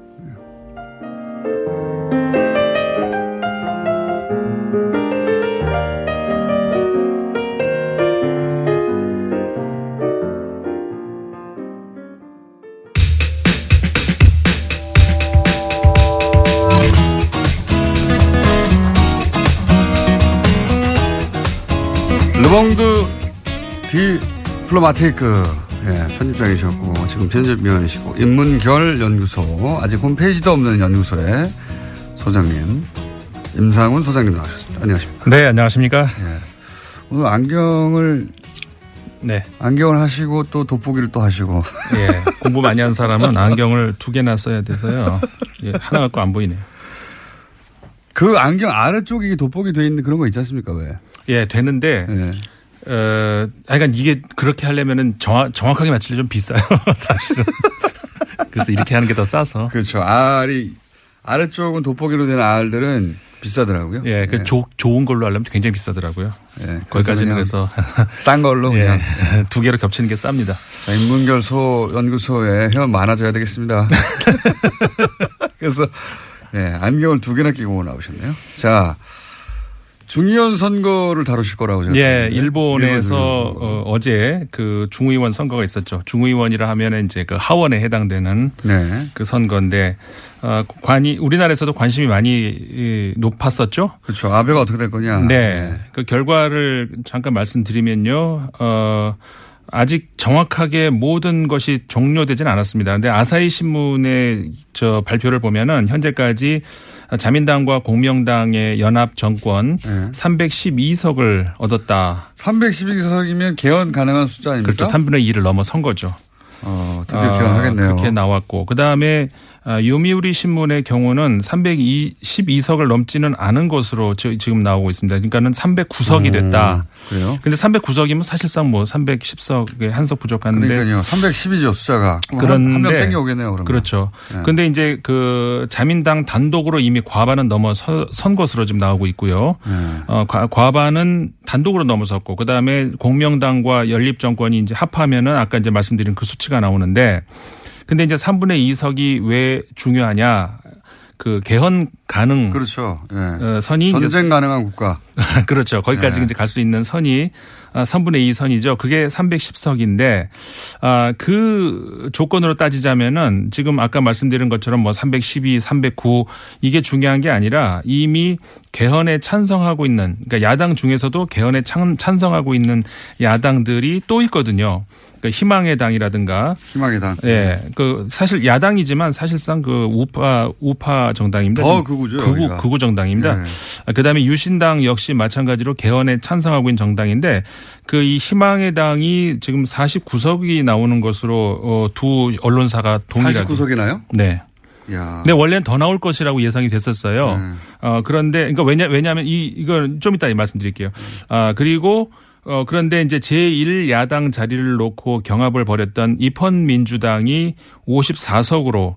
르몽드 디플로마티크. 예, 편집장이셨고 지금 편집위원이시고 임문결연구소 아직 홈페이지도 없는 연구소의 소장님 임상훈 소장님 나오셨습니다. 안녕하십니까? 네, 안녕하십니까? 예. 오늘 안경을 네 안경을 하시고 또 돋보기를 또 하시고 예, 공부 많이 한 사람은 안경을 두 개나 써야 돼서요. 예, 하나 갖고 안 보이네요. 그 안경 아래쪽이 돋보기 돼 있는 그런 거 있지 않습니까? 왜? 예, 되는데. 예. 어, 하여간 이게 그렇게 하려면은 정확, 정확하게 맞추려면 좀 비싸요. 사실은. 그래서 이렇게 하는 게 더 싸서. 그렇죠. 알이, 아래쪽은 돋보기로 된 알들은 비싸더라고요. 예. 그 예. 조, 좋은 걸로 하려면 굉장히 비싸더라고요. 예. 거기까지는 그래서. 싼 걸로 그냥. 예, 두 개로 겹치는 게 쌉니다. 자, 임문결소 연구소에 회원 많아져야 되겠습니다. 그래서, 예. 안경을 두 개나 끼고 나오셨네요. 자. 중의원 선거를 다루실 거라고 제가 예, 일본에서 어, 어제 그 중의원 선거가 있었죠. 중의원이라 하면 이제 그 하원에 해당되는 네. 그 선거인데 어, 관이 우리나라에서도 관심이 많이 높았었죠. 그렇죠. 아베가 어떻게 될 거냐. 네. 네. 그 결과를 잠깐 말씀드리면요. 어, 아직 정확하게 모든 것이 종료되진 않았습니다. 그런데 아사히 신문의 저 발표를 보면은 현재까지 자민당과 공명당의 연합 정권 네. 삼백십이 석을 얻었다. 삼백십이 석이면 개헌 가능한 숫자 아닙니까? 그렇죠. 삼분의 이를 넘어선 거죠. 어, 드디어 어, 개헌하겠네요. 그렇게 나왔고 그다음에 요미우리 신문의 경우는 삼백십이 석을 넘지는 않은 것으로 지금 나오고 있습니다. 그러니까는 삼백구 석이 됐다. 오, 그래요? 근데 삼백구 석이면 사실상 뭐 삼백십 석에 한 석 부족한데. 그러니까요. 삼백십이죠 숫자가. 그런데 한 명 땡겨 오겠네요. 그러면. 그렇죠. 네. 그런데 이제 그 자민당 단독으로 이미 과반은 넘어선 것으로 지금 나오고 있고요. 네. 어, 과, 과반은 단독으로 넘어섰고 그다음에 공명당과 연립정권이 이제 합하면은 아까 이제 말씀드린 그 수치가 나오는데. 근데 이제 삼분의 이 석이 왜 중요하냐. 그 개헌 가능. 그렇죠. 예. 선이. 전쟁 가능한 국가. 그렇죠. 거기까지 예. 이제 갈 수 있는 선이 삼분의 이 선이죠. 그게 삼백십 석인데, 아, 그 조건으로 따지자면은 지금 아까 말씀드린 것처럼 뭐 삼백십이, 삼백구 이게 중요한 게 아니라 이미 개헌에 찬성하고 있는, 그러니까 야당 중에서도 개헌에 찬성하고 있는 야당들이 또 있거든요. 희망의 당이라든가. 희망의 당. 예. 그 사실 야당이지만 사실상 그 우파 우파 정당입니다. 더 극우죠. 극우 극우 정당입니다. 예. 그다음에 유신당 역시 마찬가지로 개헌에 찬성하고 있는 정당인데 그 이 희망의 당이 지금 사십구 석이 나오는 것으로 두 언론사가 동일하게. 사십구 석이나요? 네. 야. 근데 원래는 더 나올 것이라고 예상이 됐었어요. 예. 어, 그런데 그러니까 왜냐 왜냐하면 이 이건 좀 이따 말씀드릴게요. 아 그리고. 어, 그런데 이제 제일 야당 자리를 놓고 경합을 벌였던 입헌민주당이 오십사 석으로,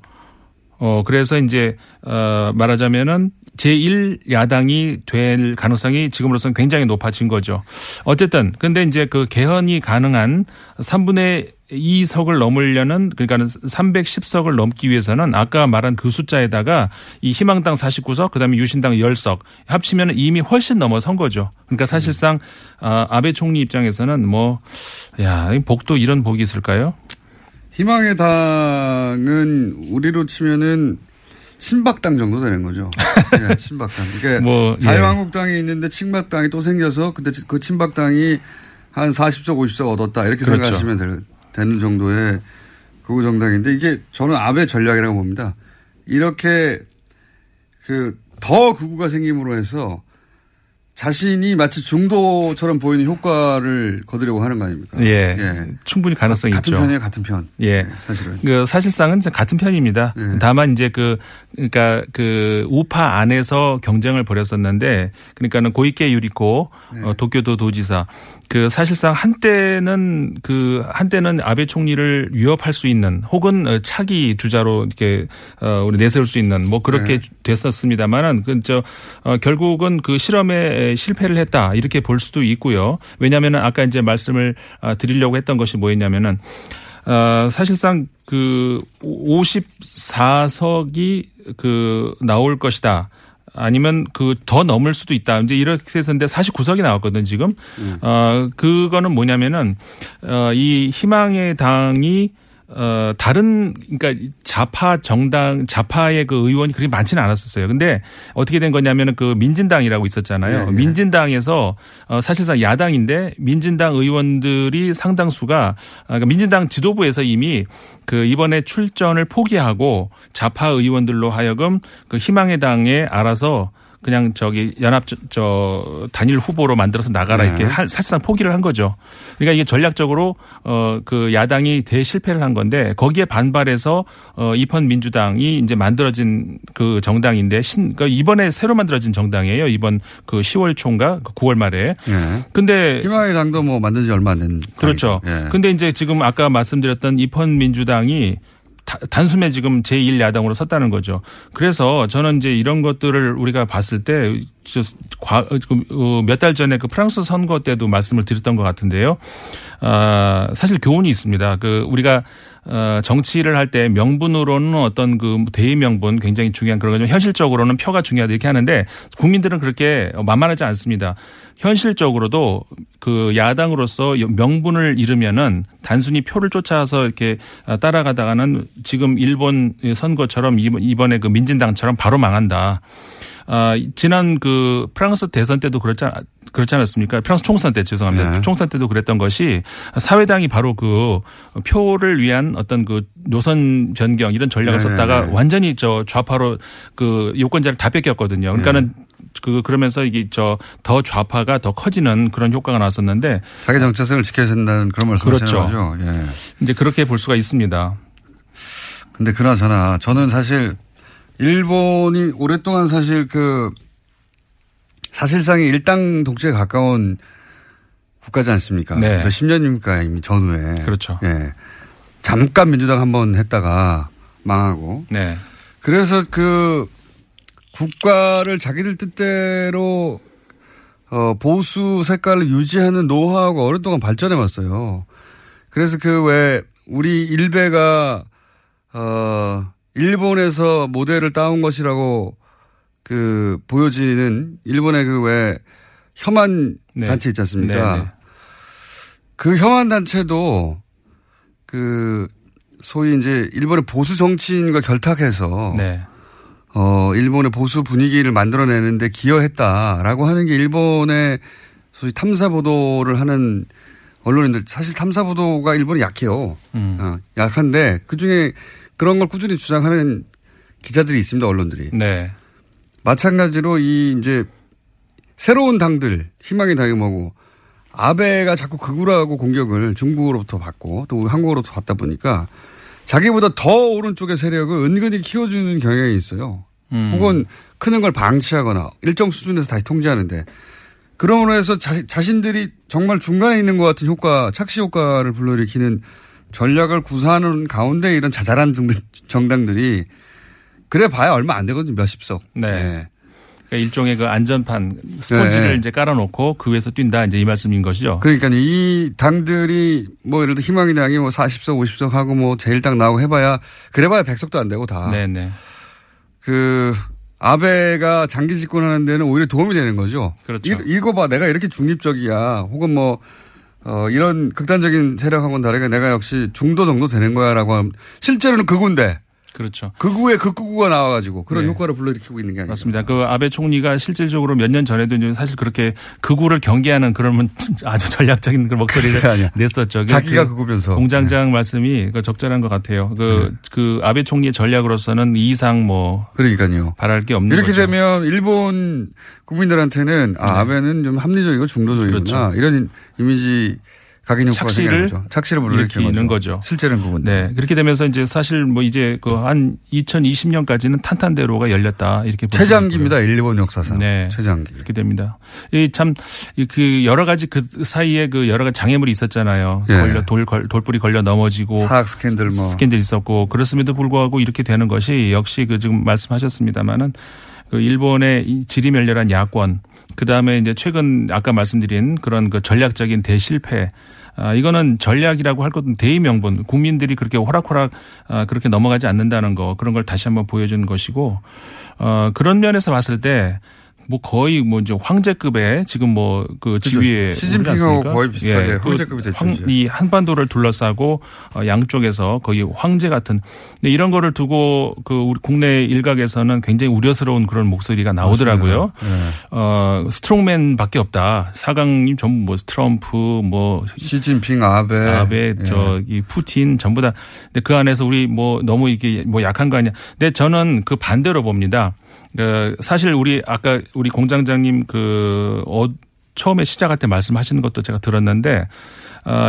어, 그래서 이제, 어, 말하자면은 제일 야당이 될 가능성이 지금으로서는 굉장히 높아진 거죠. 어쨌든, 근데 이제 그 개헌이 가능한 삼분의 이 석을 넘으려는 그러니까는 삼백십 석을 넘기 위해서는 아까 말한 그 숫자에다가 이 희망당 사십구 석 그다음에 유신당 십 석 합치면 이미 훨씬 넘어선 거죠. 그러니까 사실상 아베 총리 입장에서는 뭐 야, 복도 이런 복이 있을까요? 희망의 당은 우리로 치면은 신박당 정도 되는 거죠. 네, 신박당. 그러니까 뭐, 자유한국당이 예. 있는데 친박당이 또 생겨서 근데 그 친박당이 한 사십 석, 오십 석 얻었다 이렇게 그렇죠. 생각하시면 될, 되는 정도의 극우 정당인데 이게 저는 아베 전략이라고 봅니다. 이렇게 그 더 극우가 생김으로 해서 자신이 마치 중도처럼 보이는 효과를 거두려고 하는 거 아닙니까? 예, 예. 충분히 가능성이 같은 있죠. 같은 편이에요, 같은 편. 예, 네, 사실은. 그 사실상은 같은 편입니다. 예. 다만 이제 그 그러니까 그 우파 안에서 경쟁을 벌였었는데, 그러니까는 고이케 유리코 예. 어, 도쿄도 도지사. 그 사실상 한때는 그 한때는 아베 총리를 위협할 수 있는 혹은 차기 주자로 이렇게 어 우리 내세울 수 있는 뭐 그렇게 네. 됐었습니다만은 그 저 어 결국은 그 실험에 실패를 했다 이렇게 볼 수도 있고요. 왜냐하면은 아까 이제 말씀을 드리려고 했던 것이 뭐였냐면은 어 사실상 그 오십사 석이 그 나올 것이다. 아니면 그 더 넘을 수도 있다. 이제 이렇게 해서인데 사십구 석이 나왔거든 지금. 음. 어 그거는 뭐냐면은 어 이 희망의 당이 어, 다른, 그러니까 좌파 정당, 좌파의 그 의원이 그렇게 많지는 않았었어요. 근데 어떻게 된 거냐면은 그 민진당이라고 있었잖아요. 네, 네. 민진당에서 어, 사실상 야당인데 민진당 의원들이 상당수가 그러니까 민진당 지도부에서 이미 그 이번에 출전을 포기하고 좌파 의원들로 하여금 그 희망의 당에 알아서 그냥 저기 연합 저, 저 단일 후보로 만들어서 나가라 이렇게 네. 하, 사실상 포기를 한 거죠. 그러니까 이게 전략적으로 어, 그 야당이 대실패를 한 건데 거기에 반발해서 어, 입헌민주당이 이제 만들어진 그 정당인데 신, 그러니까 이번에 새로 만들어진 정당이에요. 이번 그 시월 초인가 그 구월 말에. 네. 근데 희망의 당도 뭐 만든 지 얼마 안 된. 그렇죠. 네. 근데 이제 지금 아까 말씀드렸던 입헌민주당이 단숨에 지금 제일 야당으로 섰다는 거죠. 그래서 저는 이제 이런 것들을 우리가 봤을 때 몇 달 전에 그 프랑스 선거 때도 말씀을 드렸던 것 같은데요. 사실 교훈이 있습니다. 그 우리가 정치를 할 때 명분으로는 어떤 그 대의명분 굉장히 중요한 그런 거지만 현실적으로는 표가 중요하다 이렇게 하는데 국민들은 그렇게 만만하지 않습니다. 현실적으로도 그 야당으로서 명분을 잃으면은 단순히 표를 쫓아서 이렇게 따라가다가는 지금 일본 선거처럼 이번에 그 민진당처럼 바로 망한다. 아, 지난 그 프랑스 대선 때도 그렇지, 않, 그렇지 않았습니까? 프랑스 총선 때, 죄송합니다. 네. 총선 때도 그랬던 것이 사회당이 바로 그 표를 위한 어떤 그 노선 변경 이런 전략을 네. 썼다가 네. 완전히 저 좌파로 그 요건자를 다 뺏겼거든요. 그러니까는 네. 그 그러면서 이게 저 더 좌파가 더 커지는 그런 효과가 나왔었는데 자기 정체성을 지켜야 된다는 그런 말씀이시죠. 그렇죠. 예. 이제 그렇게 볼 수가 있습니다. 근데 그나저나 저는 사실 일본이 오랫동안 사실 그 사실상의 일당 독재에 가까운 국가지 않습니까? 네. 몇십 년입니까? 이미 전후에. 그렇죠. 예. 잠깐 민주당 한번 했다가 망하고. 네. 그래서 그 국가를 자기들 뜻대로 어, 보수 색깔을 유지하는 노하우가 오랫동안 발전해 왔어요. 그래서 그 왜 우리 일베가 어, 일본에서 모델을 따온 것이라고 그 보여지는 일본의 그 왜 혐한 네. 단체 있지 않습니까? 네, 네. 그 혐한 단체도 그 소위 이제 일본의 보수 정치인과 결탁해서 네. 어, 일본의 보수 분위기를 만들어내는데 기여했다라고 하는 게 일본의 소위 탐사 보도를 하는 언론인들 사실 탐사 보도가 일본이 약해요. 음. 어, 약한데 그 중에 그런 걸 꾸준히 주장하는 기자들이 있습니다, 언론들이. 네. 마찬가지로 이 이제 새로운 당들, 희망의 당이 뭐고 아베가 자꾸 극우라고 공격을 중국으로부터 받고 또 한국으로부터 받다 보니까 자기보다 더 오른쪽의 세력을 은근히 키워주는 경향이 있어요. 음. 혹은 크는 걸 방치하거나 일정 수준에서 다시 통제하는데 그러므로 해서 자, 자신들이 정말 중간에 있는 것 같은 효과, 착시 효과를 불러일으키는 전략을 구사하는 가운데 이런 자잘한 정당들이 그래 봐야 얼마 안 되거든요. 몇십 석. 네. 네. 그러니까 일종의 그 안전판 스폰지를 네. 이제 깔아놓고 그 위에서 뛴다 이제 이 말씀인 것이죠. 그러니까 이 당들이 뭐 예를 들어 희망의 당이 뭐 사십 석 오십 석 하고 뭐 제일 당 나오고 해봐야 그래 봐야 백 석도 안 되고 다. 네네. 그 아베가 장기 집권하는 데는 오히려 도움이 되는 거죠. 그렇죠. 이, 이거 봐 내가 이렇게 중립적이야 혹은 뭐 어, 이런 극단적인 세력하고는 다르게 내가 역시 중도 정도 되는 거야 라고 하면 실제로는 극우인데. 그렇죠. 극우에 극극우가 나와가지고 그런 네. 효과를 불러일으키고 있는 게 아니에요. 맞습니다. 그 아베 총리가 실질적으로 몇 년 전에도 사실 그렇게 극우를 경계하는 그런 아주 전략적인 그 목소리를 아니야. 냈었죠. 자기가 그 극우면서. 공장장 네. 말씀이 적절한 것 같아요. 그, 네. 그 아베 총리의 전략으로서는 이상 뭐. 그러니까요. 바랄 게 없는 이렇게 거죠. 되면 일본 국민들한테는 아, 네. 아베는 좀 합리적이고 중도적이구나. 그렇죠. 이런 이미지. 착시를 착시를 불러일으키는 거죠. 실제는 그건. 네, 그렇게 되면서 이제 사실 뭐 이제 그 한 이천이십 년까지는 탄탄대로가 열렸다 이렇게. 최장기입니다. 일본 역사상. 네, 최장기. 그렇게 됩니다. 이 참 그 여러 가지 그 사이에 그 여러 가지 장애물이 있었잖아요. 예. 걸려 돌 돌뿔이 걸려 넘어지고 사학 스캔들 뭐 스캔들 있었고 그렇음에도 불구하고 이렇게 되는 것이 역시 그 지금 말씀하셨습니다만은 그 일본의 지리멸렬한 야권. 그 다음에 이제 최근 아까 말씀드린 그런 그 전략적인 대실패. 아, 이거는 전략이라고 할 것은 대의명분. 국민들이 그렇게 호락호락 아, 그렇게 넘어가지 않는다는 거 그런 걸 다시 한번 보여주는 것이고 어, 그런 면에서 봤을 때 뭐 거의 뭐 이제 황제급의 지금 뭐 그 지위에 시진핑하고 거의 비슷하게 예, 황제급이 됐죠. 그 이 한반도를 둘러싸고 양쪽에서 거의 황제 같은 근데 이런 거를 두고 그 우리 국내 일각에서는 굉장히 우려스러운 그런 목소리가 나오더라고요. 네. 어, 스트롱맨밖에 없다. 사강님 전부 뭐 트럼프 뭐 시진핑 아베 아베 예. 저기 푸틴 전부 다 근데 그 안에서 우리 뭐 너무 이게 뭐 약한 거 아니냐. 근데 저는 그 반대로 봅니다. 사실 우리 아까 우리 공장장님 그 처음에 시작할 때 말씀하시는 것도 제가 들었는데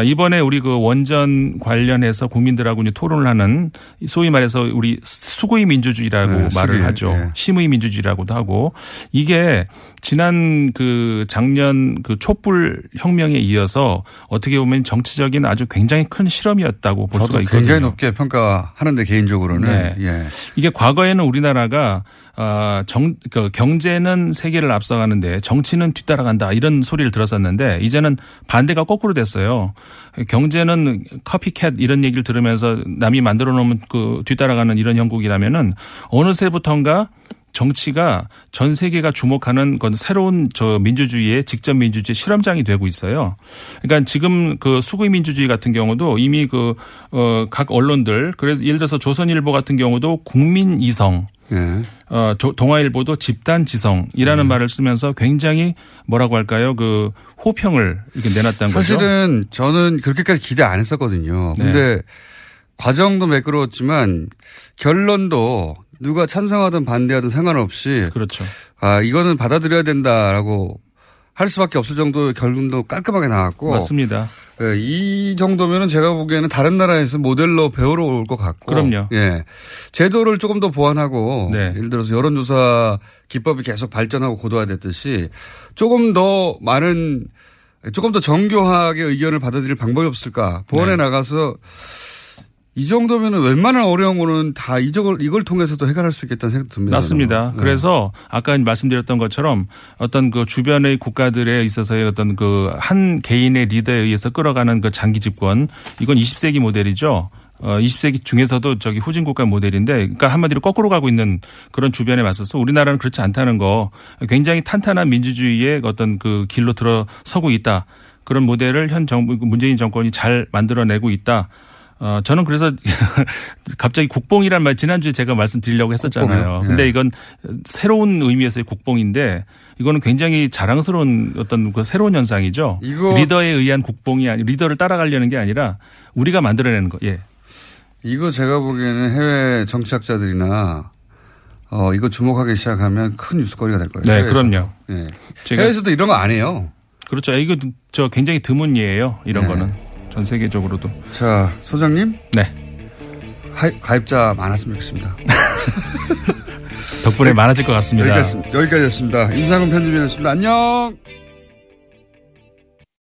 이번에 우리 그 원전 관련해서 국민들하고 이제 토론을 하는 소위 말해서 우리 수구의 민주주의라고 네, 말을 수기. 하죠. 네. 심의 민주주의라고도 하고 이게 지난 그 작년 그 촛불 혁명에 이어서 어떻게 보면 정치적인 아주 굉장히 큰 실험이었다고 볼 수가 있거든요. 굉장히 높게 평가하는데 개인적으로는. 네. 예. 이게 과거에는 우리나라가 정, 그 경제는 세계를 앞서가는데 정치는 뒤따라간다 이런 소리를 들었었는데 이제는 반대가 거꾸로 됐어요. 경제는 커피캣 이런 얘기를 들으면서 남이 만들어 놓으면 그 뒤따라가는 이런 형국이라면은 어느새부턴가 정치가 전 세계가 주목하는 건 새로운 저 민주주의의 직접 민주주의 실험장이 되고 있어요. 그러니까 지금 그 수구의 민주주의 같은 경우도 이미 그 어 각 언론들 그래서 예를 들어서 조선일보 같은 경우도 국민 이성, 네. 어 동아일보도 집단 지성이라는 네. 말을 쓰면서 굉장히 뭐라고 할까요? 그 호평을 이렇게 내놨다는 사실은 거죠. 사실은 저는 그렇게까지 기대 안 했었거든요. 그런데 네. 과정도 매끄러웠지만 결론도 누가 찬성하든 반대하든 상관없이 그렇죠. 아 이거는 받아들여야 된다라고 할 수밖에 없을 정도의 결론도 깔끔하게 나왔고 맞습니다. 예, 이 정도면은 제가 보기에는 다른 나라에서 모델로 배우러 올 것 같고 그럼요. 예, 제도를 조금 더 보완하고 네. 예를 들어서 여론조사 기법이 계속 발전하고 고도화됐듯이 조금 더 많은 조금 더 정교하게 의견을 받아들일 방법이 없을까 보완해 네. 나가서. 이 정도면 웬만한 어려운 거는 다 이걸, 이걸 통해서도 해결할 수 있겠다는 생각이 듭니다. 맞습니다. 네. 그래서 아까 말씀드렸던 것처럼 어떤 그 주변의 국가들에 있어서의 어떤 그 한 개인의 리더에 의해서 끌어가는 그 장기 집권 이건 이십 세기 모델이죠. 이십 세기 중에서도 저기 후진국가 모델인데 그러니까 한마디로 거꾸로 가고 있는 그런 주변에 맞서서 우리나라는 그렇지 않다는 거 굉장히 탄탄한 민주주의의 어떤 그 길로 들어서고 있다. 그런 모델을 현 정부, 문재인 정권이 잘 만들어내고 있다. 어 저는 그래서 갑자기 국뽕이란 말 지난주에 제가 말씀드리려고 했었잖아요. 그런데 네. 이건 새로운 의미에서의 국뽕인데 이거는 굉장히 자랑스러운 어떤 그 새로운 현상이죠. 리더에 의한 국뽕이 아니 리더를 따라가려는 게 아니라 우리가 만들어내는 거. 예. 이거 제가 보기에는 해외 정치학자들이나 어 이거 주목하기 시작하면 큰 뉴스거리가 될 거예요. 네, 해외에서도. 그럼요. 네. 제가 해외에서도 이런 거 안 해요. 그렇죠. 이거 저 굉장히 드문 예예요. 이런 네. 거는. 전 세계적으로도. 자, 소장님. 네. 하, 가입자 많았으면 좋겠습니다. 덕분에 많아질 것 같습니다. 여기까지, 여기까지였습니다. 임상훈 편집이었습니다. 안녕.